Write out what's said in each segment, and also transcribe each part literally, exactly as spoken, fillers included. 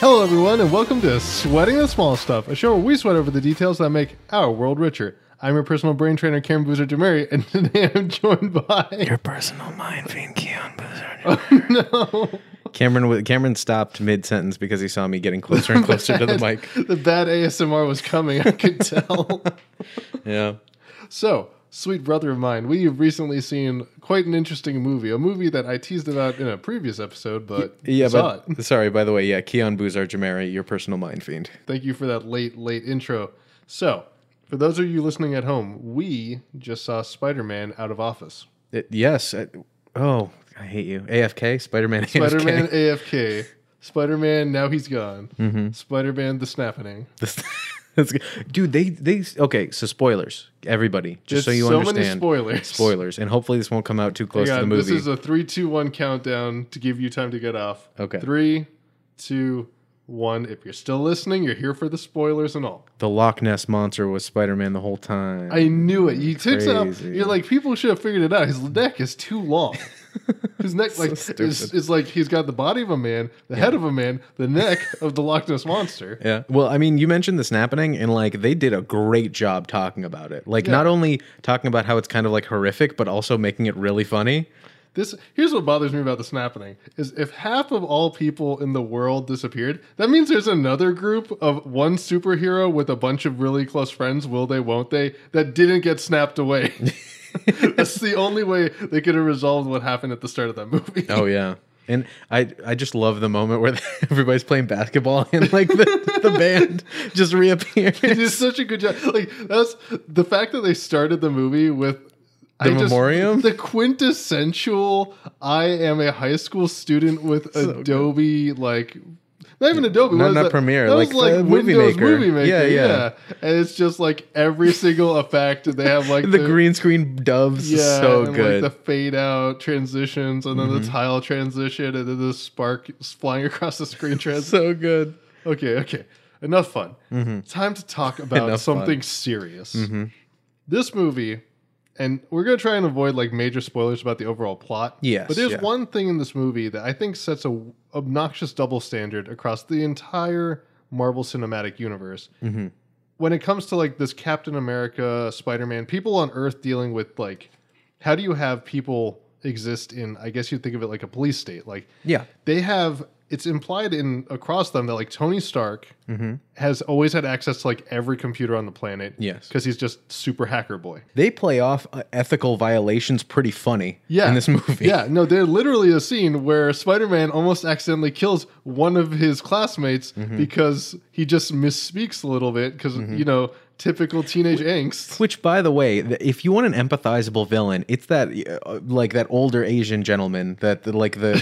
Hello everyone and welcome to Sweating the Small Stuff, a show where we sweat over the details that make our world richer. I'm your personal brain trainer, Cameron Boozer-Demurri, and today I'm joined by... Your personal mind fiend, Keon Boozer-Demurri. Oh, no. Cameron, Cameron stopped mid-sentence because he saw me getting closer and closer bad, to the mic. The bad A S M R was coming, I could tell. Yeah. So, sweet brother of mine, we have recently seen quite an interesting movie, a movie that I teased about in a previous episode, but yeah, saw but, it. Sorry, by the way, yeah, Keon Boozer-Demurri, your personal mind fiend. Thank you for that late, late intro. So... For those of you listening at home, we just saw Spider-Man Out of Office. It, yes. I, oh, I hate you. A F K? Spider-Man A F K. Spider-Man A F K. Spider-Man, now he's gone. Mm-hmm. Spider-Man, the snapping. Dude, they, they... Okay, so spoilers, everybody. Just it's so you so understand. So many spoilers. Spoilers. And hopefully this won't come out too close on, to the movie. This is a three, two, one countdown to give you time to get off. Okay. three, two, one. One, if you're still listening, you're here for the spoilers and all. The Loch Ness Monster was Spider-Man the whole time. I knew it. You took some, you're like, people should have figured it out. His neck is too long. His neck so like is, is like he's got the body of a man, the yeah. head of a man, the neck of the Loch Ness Monster. Yeah. Well, I mean, you mentioned the snapping, and like they did a great job talking about it. Like yeah. not only talking about how it's kind of like horrific, but also making it really funny. This here's what bothers me about the snapping is if half of all people in the world disappeared, that means there's another group of one superhero with a bunch of really close friends, will they, won't they, that didn't get snapped away. That's the only way they could have resolved what happened at the start of that movie. Oh yeah. And I I just love the moment where everybody's playing basketball and like the, the band just reappears. It is such a good job. Like that's the fact that they started the movie with The I memoriam? Just, the quintessential, I am a high school student with so Adobe, good. Like, not even Adobe. Not, not Premiere. That like, was like uh, Windows Movie Maker. Movie Maker yeah, yeah, yeah. And it's just like every single effect. They have like the, the green screen doves. Yeah, so and good. Like the fade out transitions and then mm-hmm. the tile transition and then the spark flying across the screen transition. So good. Okay, okay. Enough fun. Mm-hmm. Time to talk about Enough something fun. serious. Mm-hmm. This movie... And we're going to try and avoid like major spoilers about the overall plot. Yes. But there's yeah. one thing in this movie that I think sets a w- obnoxious double standard across the entire Marvel Cinematic Universe. Mm-hmm. When it comes to like this Captain America, Spider-Man, people on Earth dealing with like, how do you have people exist in, I guess you'd think of it like a police state. Like, yeah, they have, it's implied in across them that like Tony Stark mm-hmm. has always had access to like every computer on the planet. Yes. Because he's just super hacker boy. They play off uh, ethical violations pretty funny yeah. in this movie. Yeah. No, there's literally a scene where Spider-Man almost accidentally kills one of his classmates mm-hmm. because he just misspeaks a little bit because, mm-hmm. you know, typical teenage which, angst. Which, by the way, if you want an empathizable villain, it's that uh, like that older Asian gentleman that the, like the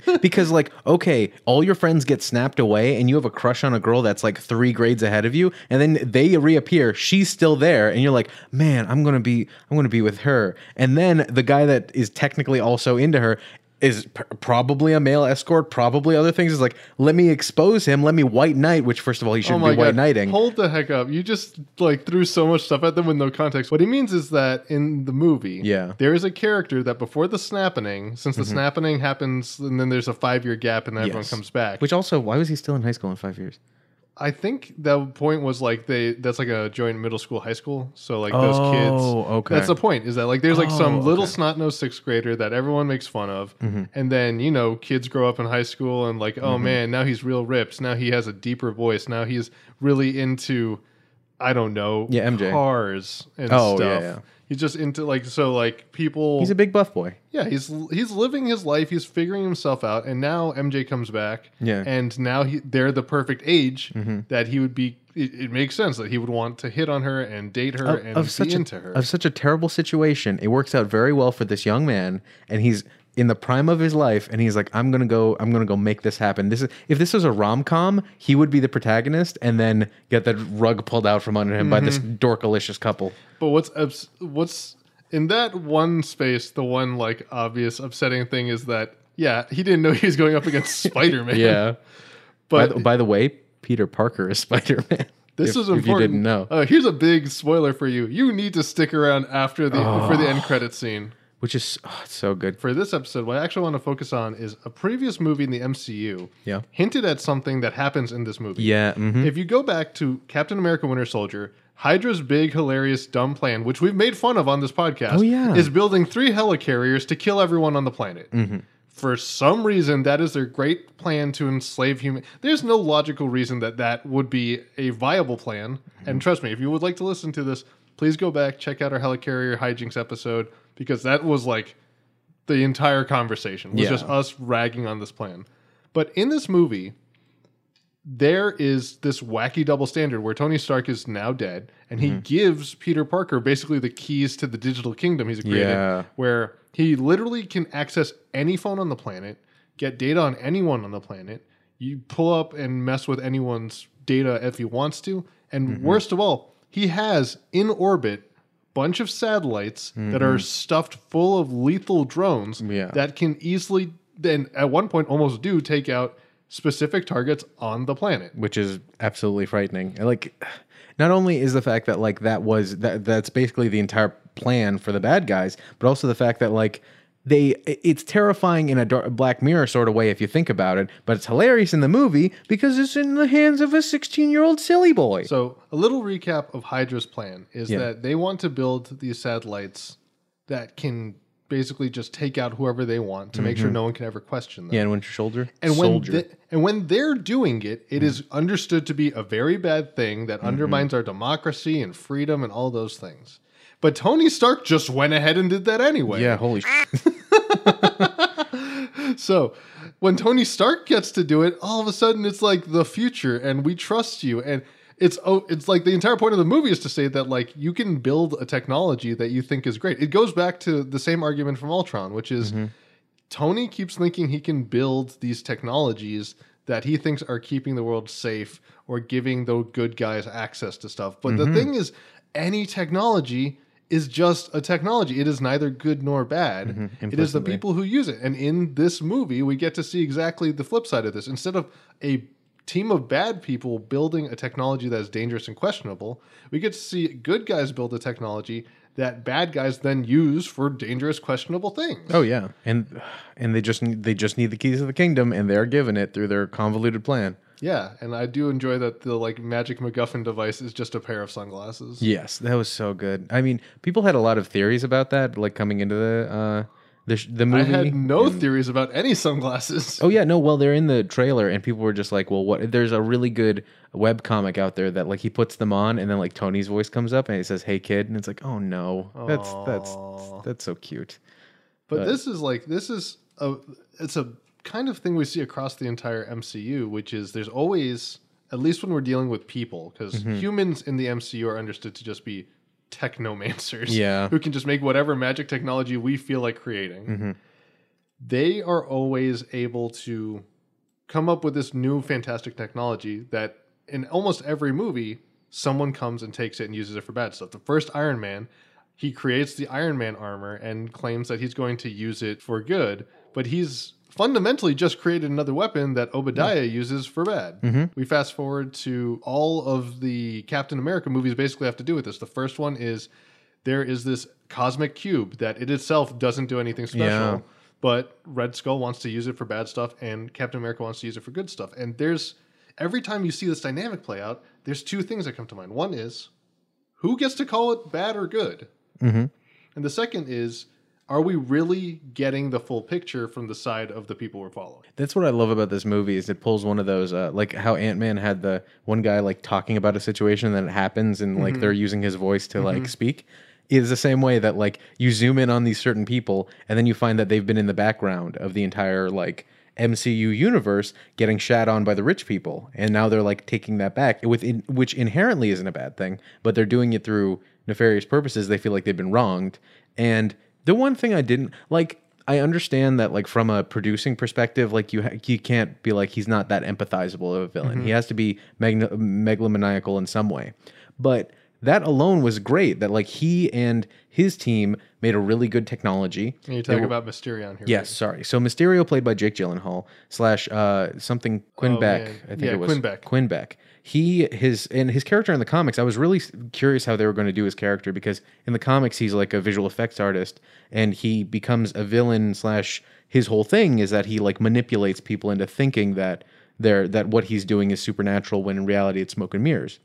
the because like okay, all your friends get snapped away, and you have a crush on a girl that's like three grades ahead of you, and then they reappear, she's still there, and you're like, man, I'm gonna be I'm gonna be with her, and then the guy that is technically also into her. Is p- probably a male escort, probably other things. Is like, let me expose him, let me white knight, which first of all, he shouldn't oh be God. white knighting. Hold the heck up. You just like threw so much stuff at them with no context. What he means is that in the movie, yeah. there is a character that before the snapping, since the mm-hmm. snapping happens and then there's a five-year gap and then yes. everyone comes back. Which also, why was he still in high school in five years? I think that point was like they that's like a joint middle school, high school. So like those oh, kids. Oh, okay. That's the point is that like there's like oh, some little okay. snot-nosed sixth grader that everyone makes fun of. Mm-hmm. And then, you know, kids grow up in high school and like, oh mm-hmm. man, now he's real ripped. Now he has a deeper voice. Now he's really into, I don't know, yeah, M J. cars and oh, stuff. Yeah, yeah. He's just into like, so like people. He's a big buff boy. Yeah, he's he's living his life. He's figuring himself out, and now M J comes back. Yeah, and now he, they're the perfect age mm-hmm. that he would be. It, it makes sense that he would want to hit on her and date her of, and of be into a, her. Of such a terrible situation, it works out very well for this young man, and he's in the prime of his life, and he's like, "I'm gonna go. I'm gonna go make this happen." This is if this was a rom-com, he would be the protagonist, and then get the rug pulled out from under him mm-hmm. by this dorkalicious couple. But what's abs- what's in that one space, the one like obvious upsetting thing is that, yeah, he didn't know he was going up against Spider-Man. Yeah. But by the, by the way, Peter Parker is Spider-Man. This if, is important. If you didn't know. Uh, here's a big spoiler for you. You need to stick around after the oh. for the end credit scene. Which is oh, so good. For this episode, what I actually want to focus on is a previous movie in the M C U yeah. hinted at something that happens in this movie. Yeah. Mm-hmm. If you go back to Captain America Winter Soldier, Hydra's big, hilarious, dumb plan, which we've made fun of on this podcast, oh, yeah. is building three helicarriers to kill everyone on the planet. Mm-hmm. For some reason, that is their great plan to enslave humans. There's no logical reason that that would be a viable plan. Mm-hmm. And trust me, if you would like to listen to this, please go back, check out our helicarrier hijinks episode. Because that was like the entire conversation. was yeah. just us ragging on this plan. But in this movie, there is this wacky double standard where Tony Stark is now dead. And he mm-hmm. gives Peter Parker basically the keys to the digital kingdom he's created. Yeah. Where he literally can access any phone on the planet, get data on anyone on the planet. You pull up and mess with anyone's data if he wants to. And mm-hmm. worst of all, he has in orbit bunch of satellites mm-hmm. that are stuffed full of lethal drones yeah. that can easily, then at one point almost do take out specific targets on the planet, which is absolutely frightening. Like, not only is the fact that like that was that that's basically the entire plan for the bad guys, but also the fact that like they it's terrifying in a dark, Black Mirror sort of way if you think about it, but it's hilarious in the movie because it's in the hands of a sixteen-year-old silly boy. So a little recap of Hydra's plan is yeah. that they want to build these satellites that can basically just take out whoever they want to mm-hmm. make sure no one can ever question them. Yeah, and Winter Soldier. And when they, and when they're doing it, it mm-hmm. is understood to be a very bad thing that mm-hmm. undermines our democracy and freedom and all those things. But Tony Stark just went ahead and did that anyway. Yeah, holy shit. So, when Tony Stark gets to do it, all of a sudden it's like the future and we trust you. And it's oh, it's like the entire point of the movie is to say that like you can build a technology that you think is great. It goes back to the same argument from Ultron, which is mm-hmm. Tony keeps thinking he can build these technologies that he thinks are keeping the world safe or giving the good guys access to stuff. But mm-hmm. the thing is, any technology is just a technology. It is neither good nor bad. Mm-hmm, it is the people who use it. And in this movie, we get to see exactly the flip side of this. Instead of a team of bad people building a technology that is dangerous and questionable, we get to see good guys build a technology that bad guys then use for dangerous, questionable things. Oh yeah, and and they just need, they just need the keys of the kingdom, and they're given it through their convoluted plan. Yeah, and I do enjoy that the like magic MacGuffin device is just a pair of sunglasses. Yes, that was so good. I mean, people had a lot of theories about that, like coming into the uh, the, the movie. I had no and... theories about any sunglasses. Oh yeah, no. Well, they're in the trailer, and people were just like, "Well, what?" There's a really good webcomic out there that like he puts them on, and then like Tony's voice comes up, and he says, "Hey, kid," and it's like, "Oh no, that's Aww. that's that's so cute." But, but this is like this is a it's a. kind of thing we see across the entire M C U, which is there's always, at least when we're dealing with people, because mm-hmm. humans in the M C U are understood to just be technomancers yeah. who can just make whatever magic technology we feel like creating. Mm-hmm. They are always able to come up with this new fantastic technology that in almost every movie, someone comes and takes it and uses it for bad stuff. The first Iron Man, he creates the Iron Man armor and claims that he's going to use it for good, but he's fundamentally just created another weapon that Obadiah yeah. uses for bad. Mm-hmm. We fast forward to all of the Captain America movies basically have to do with this. The first one is there is this cosmic cube that it itself doesn't do anything special, yeah. but Red Skull wants to use it for bad stuff and Captain America wants to use it for good stuff. And there's every time you see this dynamic play out, there's two things that come to mind. One is who gets to call it bad or good? Mm-hmm. And the second is, are we really getting the full picture from the side of the people we're following? That's what I love about this movie is it pulls one of those, uh, like how Ant-Man had the one guy like talking about a situation and then it happens and mm-hmm. like they're using his voice to mm-hmm. like speak. It's the same way that like you zoom in on these certain people and then you find that they've been in the background of the entire like M C U universe getting shat on by the rich people. And now they're like taking that back, within, which inherently isn't a bad thing, but they're doing it through nefarious purposes. They feel like they've been wronged. And the one thing I didn't like, I understand that like from a producing perspective, like you ha- you can't be like he's not that empathizable of a villain. Mm-hmm. He has to be mag- megalomaniacal in some way. But that alone was great. That like he and his team made a really good technology. And you're talking were, about Mysterio on here. Yes, right? sorry. So Mysterio played by Jake Gyllenhaal slash uh, something Quinn oh, Beck. Man. I think yeah, it was Quinn Beck. Quinn Beck. He his and his character in the comics. I was really curious how they were going to do his character because in the comics he's like a visual effects artist and he becomes a villain slash his whole thing is that he like manipulates people into thinking that they're that what he's doing is supernatural when in reality it's smoke and mirrors.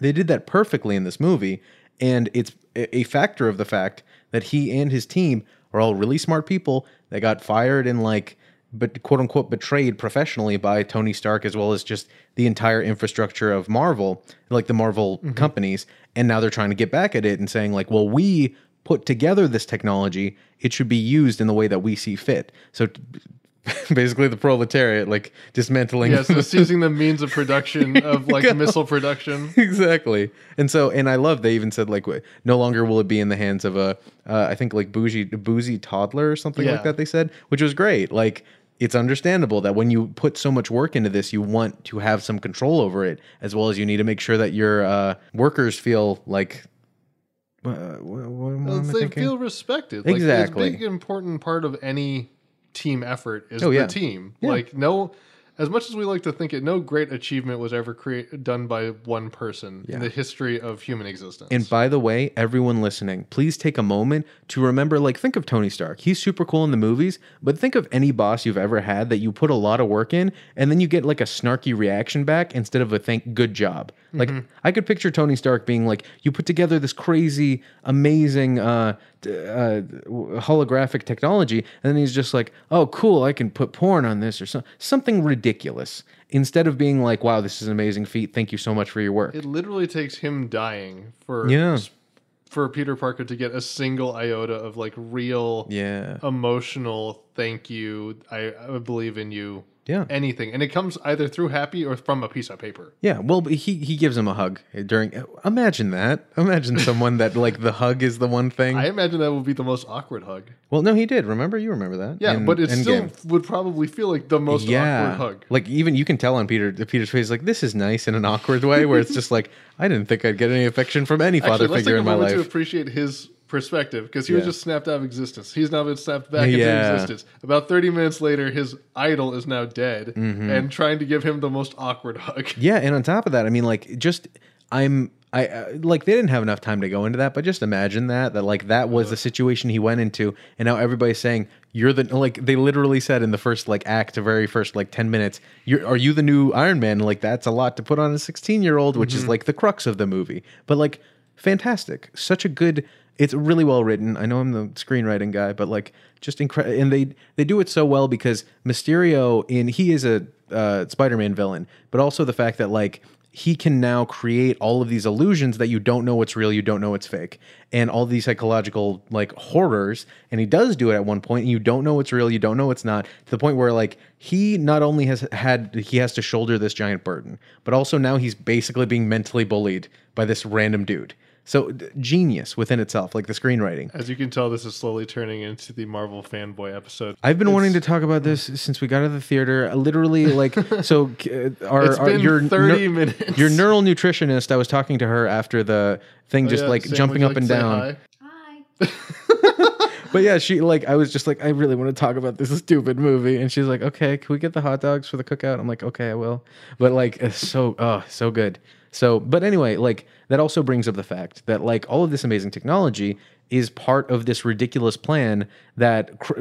They did that perfectly in this movie, and it's a factor of the fact that he and his team are all really smart people that got fired and, like, but quote-unquote betrayed professionally by Tony Stark as well as just the entire infrastructure of Marvel, like the Marvel mm-hmm. companies, and now they're trying to get back at it and saying, like, well, we put together this technology. It should be used in the way that we see fit. So... T- basically the proletariat, like, dismantling. Yeah, so seizing the means of production of, like, missile production. Exactly. And so, and I love they even said, like, no longer will it be in the hands of a, uh, I think, like, bougie, boozy toddler or something yeah. like that, they said, which was great. Like, it's understandable that when you put so much work into this, you want to have some control over it, as well as you need to make sure that your uh, workers feel, like... Uh, what, what am well, I they thinking? feel respected. Exactly. Like, it's a big, important part of any... team effort is oh, yeah. the team. Yeah. Like, no, as much as we like to think it, no great achievement was ever create, done by one person yeah. in the history of human existence. And by the way, everyone listening, please take a moment to remember, like, think of Tony Stark. He's super cool in the movies, but think of any boss you've ever had that you put a lot of work in and then you get, like, a snarky reaction back instead of a thank good job. Like, mm-hmm. I could picture Tony Stark being like, you put together this crazy, amazing, uh, Uh, holographic technology, and then he's just like, oh, cool, I can put porn on this or so- something ridiculous. Instead of being like, wow, this is an amazing feat. Thank you so much for your work. It literally takes him dying for yeah. for Peter Parker to get a single iota of, like, real yeah. emotional thank you, I, I believe in you. Yeah. Anything. And it comes either through happy or from a piece of paper. Yeah. Well, he, he gives him a hug during... Imagine that. Imagine someone that, like, the hug is the one thing. I imagine that would be the most awkward hug. Well, no, he did. Remember? You remember that. Yeah, in, but it still game. would probably feel like the most yeah. awkward hug. Like, even you can tell on Peter Peter's face, like, this is nice in an awkward way, where it's just like, I didn't think I'd get any affection from any father Actually, figure in my life. Let's take a moment to appreciate his... perspective, because he yeah. was just snapped out of existence. He's now been snapped back yeah. into existence. About thirty minutes later, his idol is now dead mm-hmm. and trying to give him the most awkward hug. Yeah, and on top of that, I mean, like, just I'm I uh, like they didn't have enough time to go into that, but just imagine that that like that was the situation he went into, and now everybody's saying you're the like they literally said in the first like act, the very first like ten minutes, you're are you the new Iron Man? Like, that's a lot to put on a sixteen year old, which mm-hmm. is like the crux of the movie. But like, fantastic, such a good. It's really well written. I know I'm the screenwriting guy, but like just incredible. And they, they do it so well because Mysterio in he is a uh, Spider-Man villain, but also the fact that like he can now create all of these illusions that you don't know what's real, you don't know what's fake, and all these psychological like horrors. And he does do it at one point. And you don't know what's real, you don't know what's not, to the point where like he not only has had he has to shoulder this giant burden, but also now he's basically being mentally bullied by this random dude. So genius within itself, like the screenwriting. As you can tell, this is slowly turning into the Marvel fanboy episode. I've been it's, wanting to talk about this since we got out of the theater. Literally, like, so uh, our, it's our been your thirty ner- minutes. Your neural nutritionist. I was talking to her after the thing, oh, just yeah, like Sam, jumping up like and down. Hi. hi. But yeah, she like I was just like, I really want to talk about this stupid movie, and she's like, okay, can we get the hot dogs for the cookout? I'm like, okay, I will. But like, it's so oh, so good. So, but anyway, like that also brings up the fact that like all of this amazing technology is part of this ridiculous plan that cr-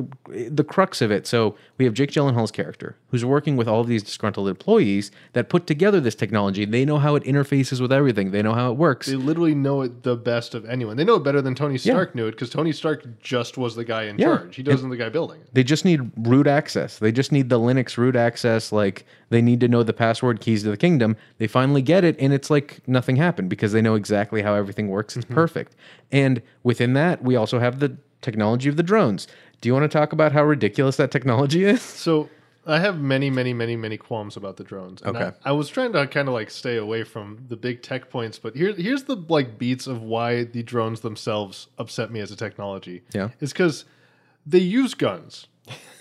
the crux of it. So we have Jake Gyllenhaal's character who's working with all of these disgruntled employees that put together this technology. They know how it interfaces with everything. They know how it works. They literally know it the best of anyone. They know it better than Tony Stark yeah. knew it, because Tony Stark just was the guy in yeah. charge. He wasn't the guy building it. They just need root access. They just need the Linux root access. Like, they need to know the password keys to the kingdom. They finally get it, and it's like nothing happened because they know exactly how everything works. It's mm-hmm. perfect. And within that, we also have the technology of the drones. Do you want to talk about how ridiculous that technology is? So I have many, many, many, many qualms about the drones. And okay. I, I was trying to kind of like stay away from the big tech points, but here, here's the like beats of why the drones themselves upset me as a technology. Yeah. It's because they use guns.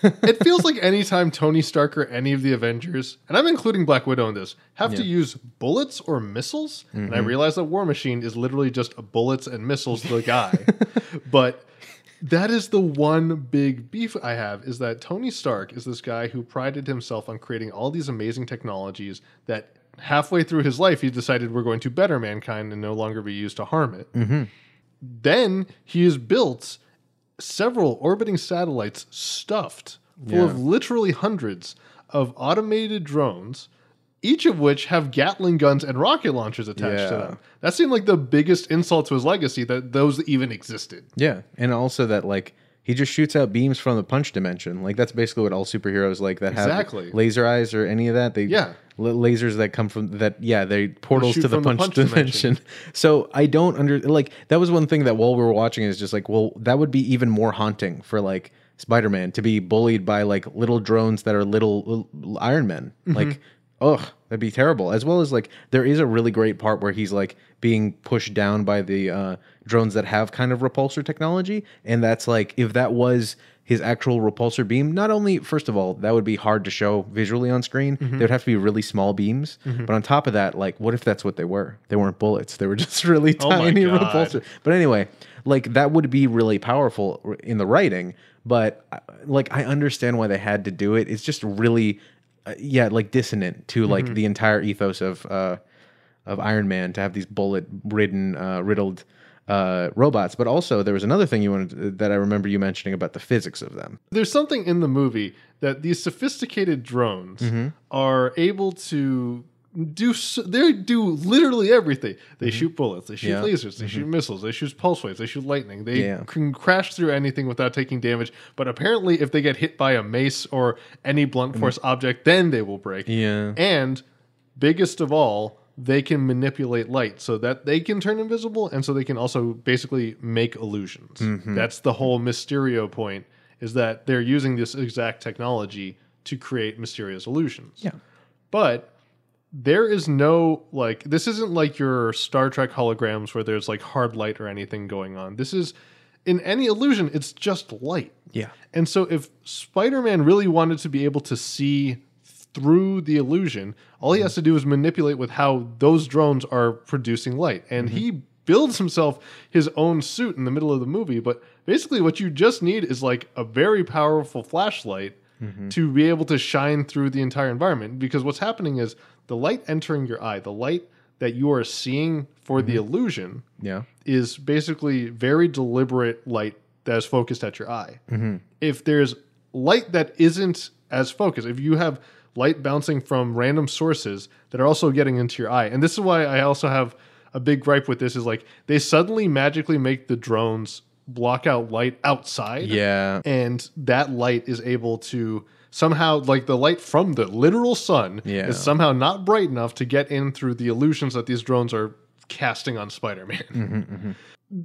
It feels like anytime Tony Stark or any of the Avengers, and I'm including Black Widow in this, have yeah. to use bullets or missiles. Mm-hmm. And I realize that War Machine is literally just bullets and missiles to the guy. But that is the one big beef I have, is that Tony Stark is this guy who prided himself on creating all these amazing technologies that halfway through his life, he decided we're going to better mankind and no longer be used to harm it. Mm-hmm. Then he has built several orbiting satellites stuffed full yeah. of literally hundreds of automated drones, each of which have Gatling guns and rocket launchers attached yeah. to them. That seemed like the biggest insult to his legacy, that those even existed. Yeah, and also that like he just shoots out beams from the punch dimension. Like that's basically what all superheroes like that exactly. have laser eyes or any of that. They yeah. lasers that come from that yeah they portals to the punch, the punch dimension. dimension so I don't under like that was one thing that while we were watching is just like, well, that would be even more haunting for like Spider-Man to be bullied by like little drones that are little, little Iron Men. Mm-hmm. Like ugh, that'd be terrible. As well as like there is a really great part where he's like being pushed down by the uh drones that have kind of repulsor technology, and that's like if that was his actual repulsor beam, not only, first of all, that would be hard to show visually on screen. Mm-hmm. They would have to be really small beams. Mm-hmm. But on top of that, like, what if that's what they were? They weren't bullets. They were just really tiny oh repulsor. But anyway, like, that would be really powerful in the writing. But, like, I understand why they had to do it. It's just really, uh, yeah, like, dissonant to, like, mm-hmm. the entire ethos of uh, of Iron Man to have these bullet-ridden, uh, riddled... Uh, robots. But also there was another thing you wanted to, that I remember you mentioning about the physics of them. There's something in the movie that these sophisticated drones mm-hmm. are able to do. They do literally everything. They mm-hmm. shoot bullets. They shoot yeah. lasers. They mm-hmm. shoot missiles. They shoot pulse waves. They shoot lightning. They yeah. can crash through anything without taking damage. But apparently, if they get hit by a mace or any blunt force mm-hmm. object, then they will break. Yeah. And biggest of all, they can manipulate light so that they can turn invisible, and so they can also basically make illusions. Mm-hmm. That's the whole Mysterio point, is that they're using this exact technology to create mysterious illusions. Yeah. But there is no, like, this isn't like your Star Trek holograms where there's, like, hard light or anything going on. This is, in any illusion, it's just light. Yeah. And so if Spider-Man really wanted to be able to see through the illusion, all he has to do is manipulate with how those drones are producing light. And mm-hmm. he builds himself his own suit in the middle of the movie. But basically what you just need is like a very powerful flashlight mm-hmm. to be able to shine through the entire environment. Because what's happening is the light entering your eye, the light that you are seeing for mm-hmm. the illusion yeah. is basically very deliberate light that is focused at your eye. Mm-hmm. If there's light that isn't as focused, if you have light bouncing from random sources that are also getting into your eye. And this is why I also have a big gripe with this, is like they suddenly magically make the drones block out light outside. Yeah. And that light is able to somehow, like the light from the literal sun yeah. is somehow not bright enough to get in through the illusions that these drones are casting on Spider-Man. Mm-hmm, mm-hmm.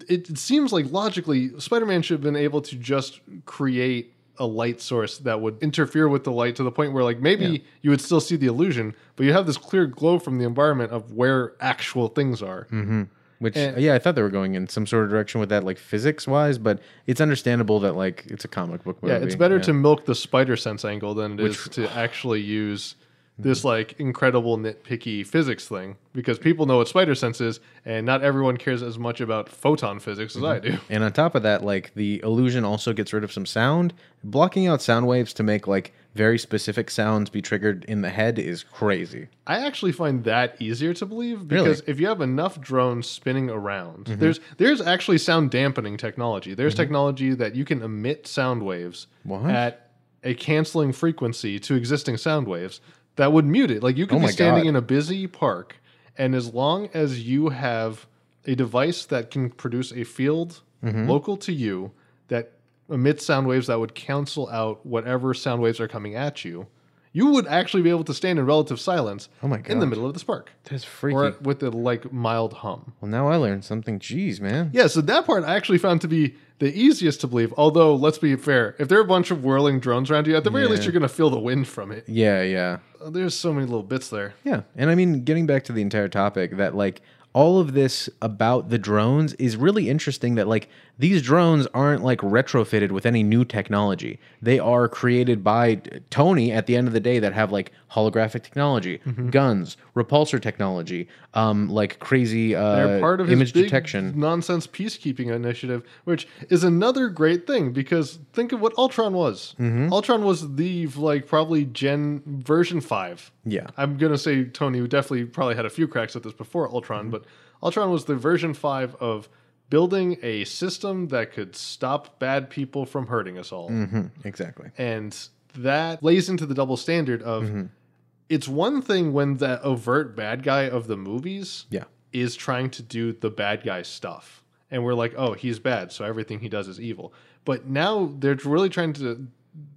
It, it seems like logically Spider-Man should have been able to just create a light source that would interfere with the light to the point where like maybe yeah. you would still see the illusion, but you have this clear glow from the environment of where actual things are. Mm-hmm. Which, and, yeah, I thought they were going in some sort of direction with that, like physics wise, but it's understandable that like it's a comic book movie. Yeah, it's better yeah. to milk the spider sense angle than it Which, is to actually use this like incredible nitpicky physics thing, because people know what spider sense is and not everyone cares as much about photon physics as mm-hmm. I do. And on top of that, like the illusion also gets rid of some sound. Blocking out sound waves to make like very specific sounds be triggered in the head is crazy. I actually find that easier to believe, because really? if you have enough drones spinning around, mm-hmm. there's there's actually sound dampening technology. There's mm-hmm. technology that you can emit sound waves what? at a canceling frequency to existing sound waves that would mute it. Like you could oh be standing God. in a busy park, and as long as you have a device that can produce a field mm-hmm. local to you that emits sound waves that would cancel out whatever sound waves are coming at you, you would actually be able to stand in relative silence oh my God. in the middle of this park. That's freaky. Or with a like mild hum. Well, now I learned something. Jeez, man. Yeah, so that part I actually found to be the easiest to believe. Although, let's be fair, if there are a bunch of whirling drones around you, at the very yeah. least you're going to feel the wind from it. Yeah, yeah. There's so many little bits there. Yeah, and I mean, getting back to the entire topic, that like all of this about the drones is really interesting, that like these drones aren't like retrofitted with any new technology. They are created by Tony at the end of the day, that have like holographic technology, mm-hmm. guns, repulsor technology, um, like crazy uh, They're part of image his big detection. Nonsense peacekeeping initiative, which is another great thing, because think of what Ultron was. Mm-hmm. Ultron was the like probably gen version five. Yeah. I'm going to say Tony definitely probably had a few cracks at this before Ultron, mm-hmm. but Ultron was the version five of building a system that could stop bad people from hurting us all. Mm-hmm, exactly. And that lays into the double standard of mm-hmm. it's one thing when the overt bad guy of the movies yeah. is trying to do the bad guy stuff. And we're like, oh, he's bad, so everything he does is evil. But now they're really trying to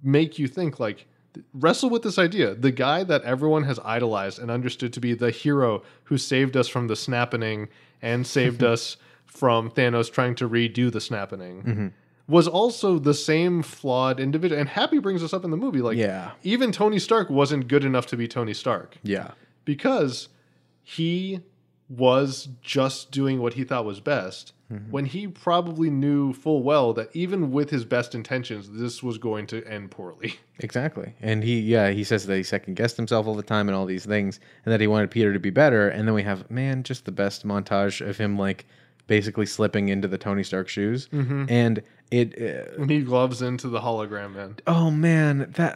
make you think, like, wrestle with this idea. The guy that everyone has idolized and understood to be the hero who saved us from the snappening and saved us from Thanos trying to redo the snappening mm-hmm. was also the same flawed individual. And Happy brings us up in the movie. Like, yeah. even Tony Stark wasn't good enough to be Tony Stark. Yeah. Because he was just doing what he thought was best mm-hmm. when he probably knew full well that even with his best intentions, this was going to end poorly. Exactly. And he, yeah, he says that he second-guessed himself all the time and all these things, and that he wanted Peter to be better. And then we have, man, just the best montage of him, like, basically slipping into the Tony Stark shoes. Mm-hmm. And it... Uh, when he gloves into the hologram, man. Oh, man, that...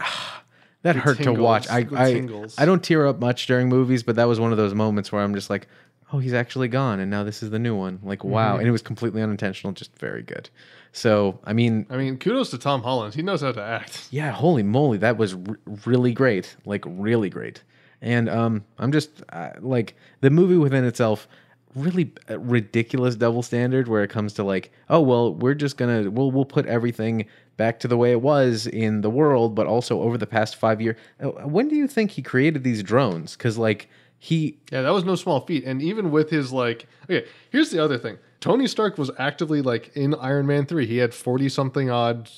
That it hurt tingles, to watch. I I, I don't tear up much during movies, but that was one of those moments where I'm just like, oh, he's actually gone, and now this is the new one. Like, wow. Mm-hmm. And it was completely unintentional, just very good. So, I mean... I mean, kudos to Tom Holland. He knows how to act. Yeah, holy moly. That was r- really great. Like, really great. And um, I'm just... Uh, like, the movie within itself... really ridiculous double standard where it comes to like, oh, well, we're just going to, we'll, we'll put everything back to the way it was in the world, but also over the past five years. When do you think he created these drones? Because like he... Yeah, that was no small feat. And even with his like, okay, here's the other thing. Tony Stark was actively like in Iron Man three. He had forty something odd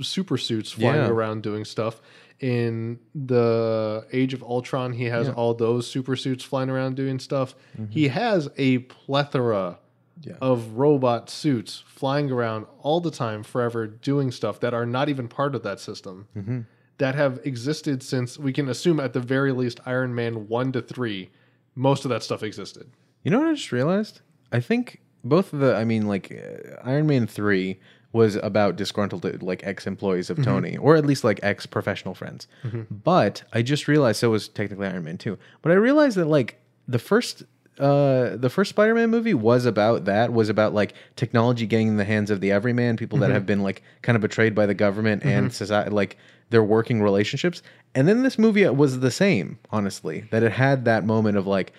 super suits flying yeah. around doing stuff. In the Age of Ultron, he has yeah. all those super suits flying around doing stuff. Mm-hmm. He has a plethora yeah. of robot suits flying around all the time, forever, doing stuff that are not even part of that system, mm-hmm. that have existed since, we can assume at the very least, Iron Man one to three, most of that stuff existed. You know what I just realized? I think both of the, I mean, like, uh, Iron Man three... was about disgruntled like ex-employees of mm-hmm. Tony, or at least like ex-professional friends. Mm-hmm. But I just realized, so it was technically Iron Man two. But I realized that like the first uh, the first Spider-Man movie was about that, was about like technology getting in the hands of the everyman, people mm-hmm. that have been like kind of betrayed by the government mm-hmm. and society, like their working relationships. And then this movie was the same, honestly, that it had that moment of like,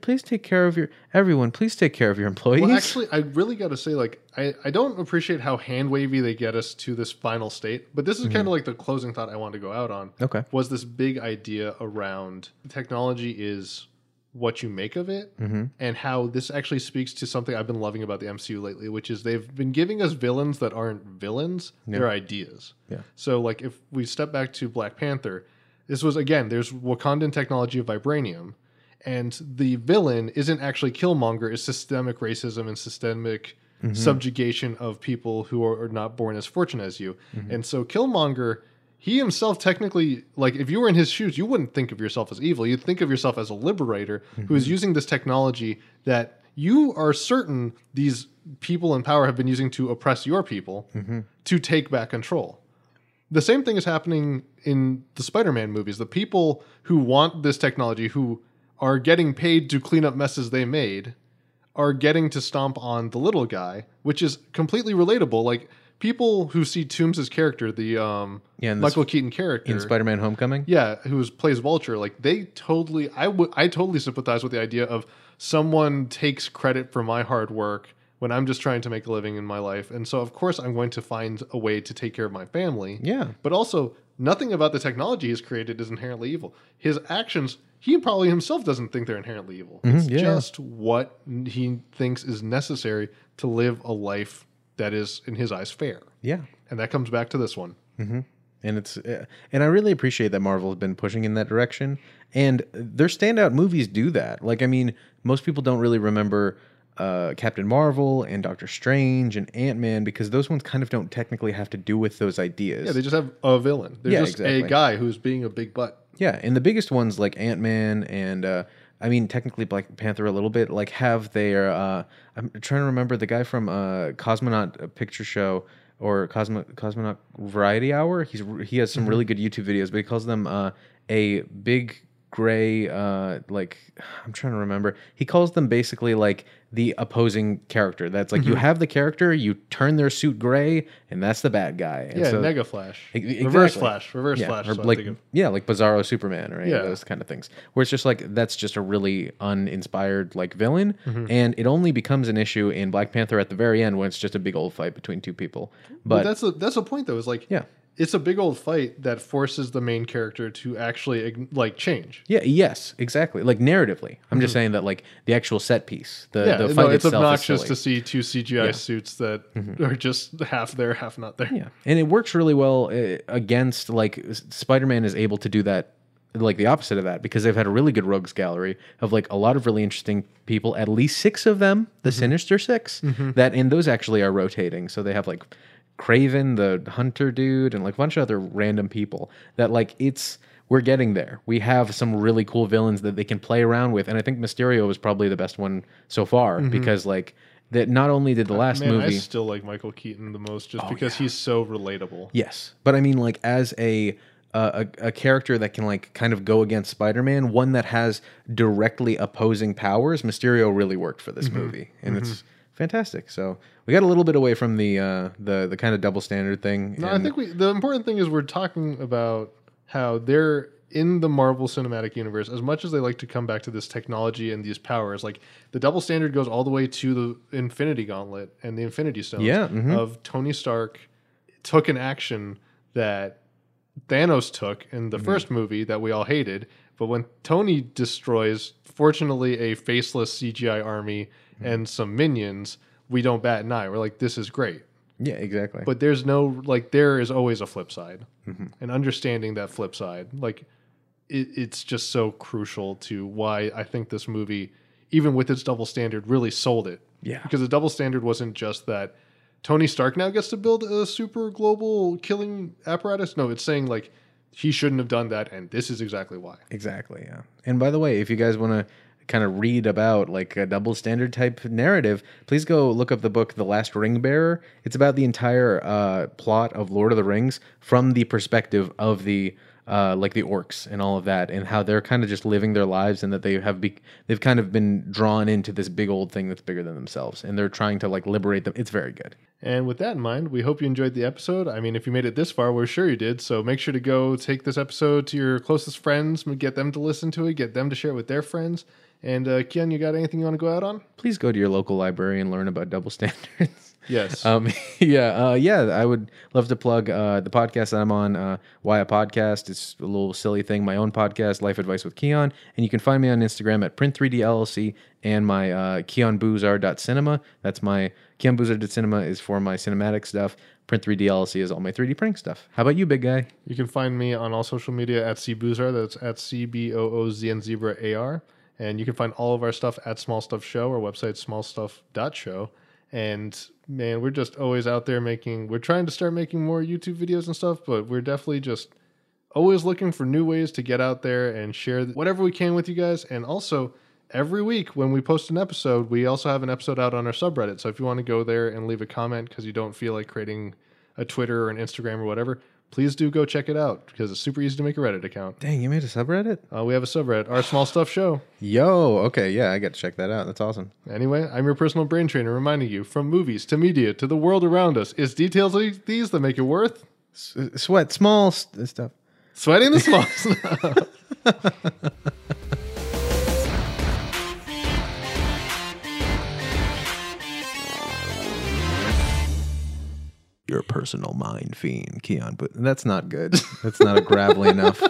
please take care of your everyone. Please take care of your employees. Well, actually, I really got to say, like, I, I don't appreciate how hand wavy they get us to this final state. But this is mm-hmm. kind of like the closing thought I wanted to go out on. Okay, was this big idea around technology is what you make of it, mm-hmm. and how this actually speaks to something I've been loving about the M C U lately, which is they've been giving us villains that aren't villains; yeah. they're ideas. Yeah. So, like, if we step back to Black Panther, this was again, there's Wakandan technology of vibranium. And the villain isn't actually Killmonger, it's systemic racism and systemic mm-hmm. subjugation of people who are, are not born as fortunate as you. Mm-hmm. And so Killmonger, he himself technically, like if you were in his shoes, you wouldn't think of yourself as evil. You'd think of yourself as a liberator mm-hmm. who is using this technology that you are certain these people in power have been using to oppress your people mm-hmm. to take back control. The same thing is happening in the Spider-Man movies. The people who want this technology, who... are getting paid to clean up messes they made, are getting to stomp on the little guy, which is completely relatable. Like, people who see Toombs' character, the um, yeah, Michael this, Keaton character... in Spider-Man Homecoming? Yeah, who plays Vulture. Like, they totally... I, w- I totally sympathize with the idea of someone takes credit for my hard work when I'm just trying to make a living in my life. And so, of course, I'm going to find a way to take care of my family. Yeah. But also, nothing about the technology he's created is inherently evil. His actions... he probably himself doesn't think they're inherently evil. Mm-hmm, it's yeah. just what he thinks is necessary to live a life that is, in his eyes, fair. Yeah. And that comes back to this one. Mm-hmm. And it's uh, and I really appreciate that Marvel has been pushing in that direction. And their standout movies do that. Like, I mean, most people don't really remember uh, Captain Marvel and Doctor Strange and Ant-Man because those ones kind of don't technically have to do with those ideas. Yeah, they just have a villain. They're yeah, just exactly. a guy who's being a big butt. Yeah, and the biggest ones like Ant-Man and... Uh, I mean, technically Black Panther a little bit, like have their, uh, I'm trying to remember the guy from uh, Cosmonaut Picture Show or Cosmo, Cosmonaut Variety Hour. He's He has some mm-hmm. really good YouTube videos, but he calls them uh, a big gray, uh, like, I'm trying to remember. He calls them basically like the opposing character. That's like mm-hmm. you have the character, you turn their suit gray, and that's the bad guy. And yeah, so, Nega Flash. Exactly. Reverse Flash. Reverse yeah, Flash. Or like, yeah, like Bizarro Superman, right? Yeah. Those kind of things. Where it's just like, that's just a really uninspired like villain. Mm-hmm. And it only becomes an issue in Black Panther at the very end when it's just a big old fight between two people. But well, that's, a, that's a point though. Is like, yeah. It's a big old fight that forces the main character to actually like change. Yeah. Yes. Exactly. Like narratively, I'm mm-hmm. just saying that like the actual set piece, the, yeah, the fight no, it's itself obnoxious is to see two C G I yeah. suits that mm-hmm. are just half there, half not there. Yeah, and it works really well against like Spider-Man is able to do that. Like the opposite of that, because they've had a really good rogues gallery of like a lot of really interesting people, at least six of them, the mm-hmm. Sinister Six, mm-hmm. that and those actually are rotating. So they have like Craven the Hunter dude and like a bunch of other random people that like it's we're getting there. We have some really cool villains that they can play around with, and I think Mysterio was probably the best one so far mm-hmm. because like that not only did the last uh, man, movie I still like Michael Keaton the most just oh, because yeah. he's so relatable. Yes, but I mean like as a Uh, a, a character that can like kind of go against Spider-Man, one that has directly opposing powers. Mysterio really worked for this mm-hmm. movie, and mm-hmm. it's fantastic. So we got a little bit away from the uh, the the kind of double standard thing. No, and I think we, the important thing is we're talking about how they're in the Marvel Cinematic Universe. As much as they like to come back to this technology and these powers, like the double standard goes all the way to the Infinity Gauntlet and the Infinity Stones. Yeah, mm-hmm. of Tony Stark took an action that Thanos took in the mm-hmm. first movie that we all hated, but when Tony destroys, fortunately, a faceless C G I army mm-hmm. and some minions, we don't bat an eye. We're like, this is great. Yeah, exactly. But there's no, like, there is always a flip side. Mm-hmm. And understanding that flip side, like, it, it's just so crucial to why I think this movie, even with its double standard, really sold it. Yeah. Because the double standard wasn't just that Tony Stark now gets to build a super global killing apparatus. No, it's saying like he shouldn't have done that, and this is exactly why. Exactly, yeah. And by the way, if you guys want to kind of read about like a double standard type narrative, please go look up the book The Last Ringbearer. It's about the entire uh, plot of Lord of the Rings from the perspective of the uh, like the orcs and all of that, and how they're kind of just living their lives, and that they have be- they've kind of been drawn into this big old thing that's bigger than themselves, and they're trying to like liberate them. It's very good. And with that in mind, we hope you enjoyed the episode. I mean, if you made it this far, we're sure you did. So make sure to go take this episode to your closest friends, get them to listen to it, get them to share it with their friends. And uh, Keon, you got anything you want to go out on? Please go to your local library and learn about double standards. Yes. Um, yeah. Uh, yeah. I would love to plug uh, the podcast that I'm on, uh, Why a Podcast. It's a little silly thing. My own podcast, Life Advice with Keon. And you can find me on Instagram at Print three D L L C and my uh, Keon Boozard dot cinema. That's my KeonBoozard dot cinema is for my cinematic stuff. Print three D L L C is all my three D printing stuff. How about you, big guy? You can find me on all social media at C Boozar. That's at C B O O Z N Zebra A R. And you can find all of our stuff at Small Stuff Show. Our website, small stuff dot show. And man, we're just always out there making, we're trying to start making more YouTube videos and stuff, but we're definitely just always looking for new ways to get out there and share whatever we can with you guys. And also every week when we post an episode, we also have an episode out on our subreddit. So if you want to go there and leave a comment because you don't feel like creating a Twitter or an Instagram or whatever, please do go check it out because it's super easy to make a Reddit account. Dang, you made a subreddit? Uh, we have a subreddit, our Small Stuff Show. Yo, okay, yeah, I got to check that out. That's awesome. Anyway, I'm your personal brain trainer reminding you, from movies to media to the world around us, it's details like these that make it worth... S- sweat, small st- stuff. Sweating the small stuff. Your personal mind fiend, Keon. But that's not good. That's not a gravelly enough.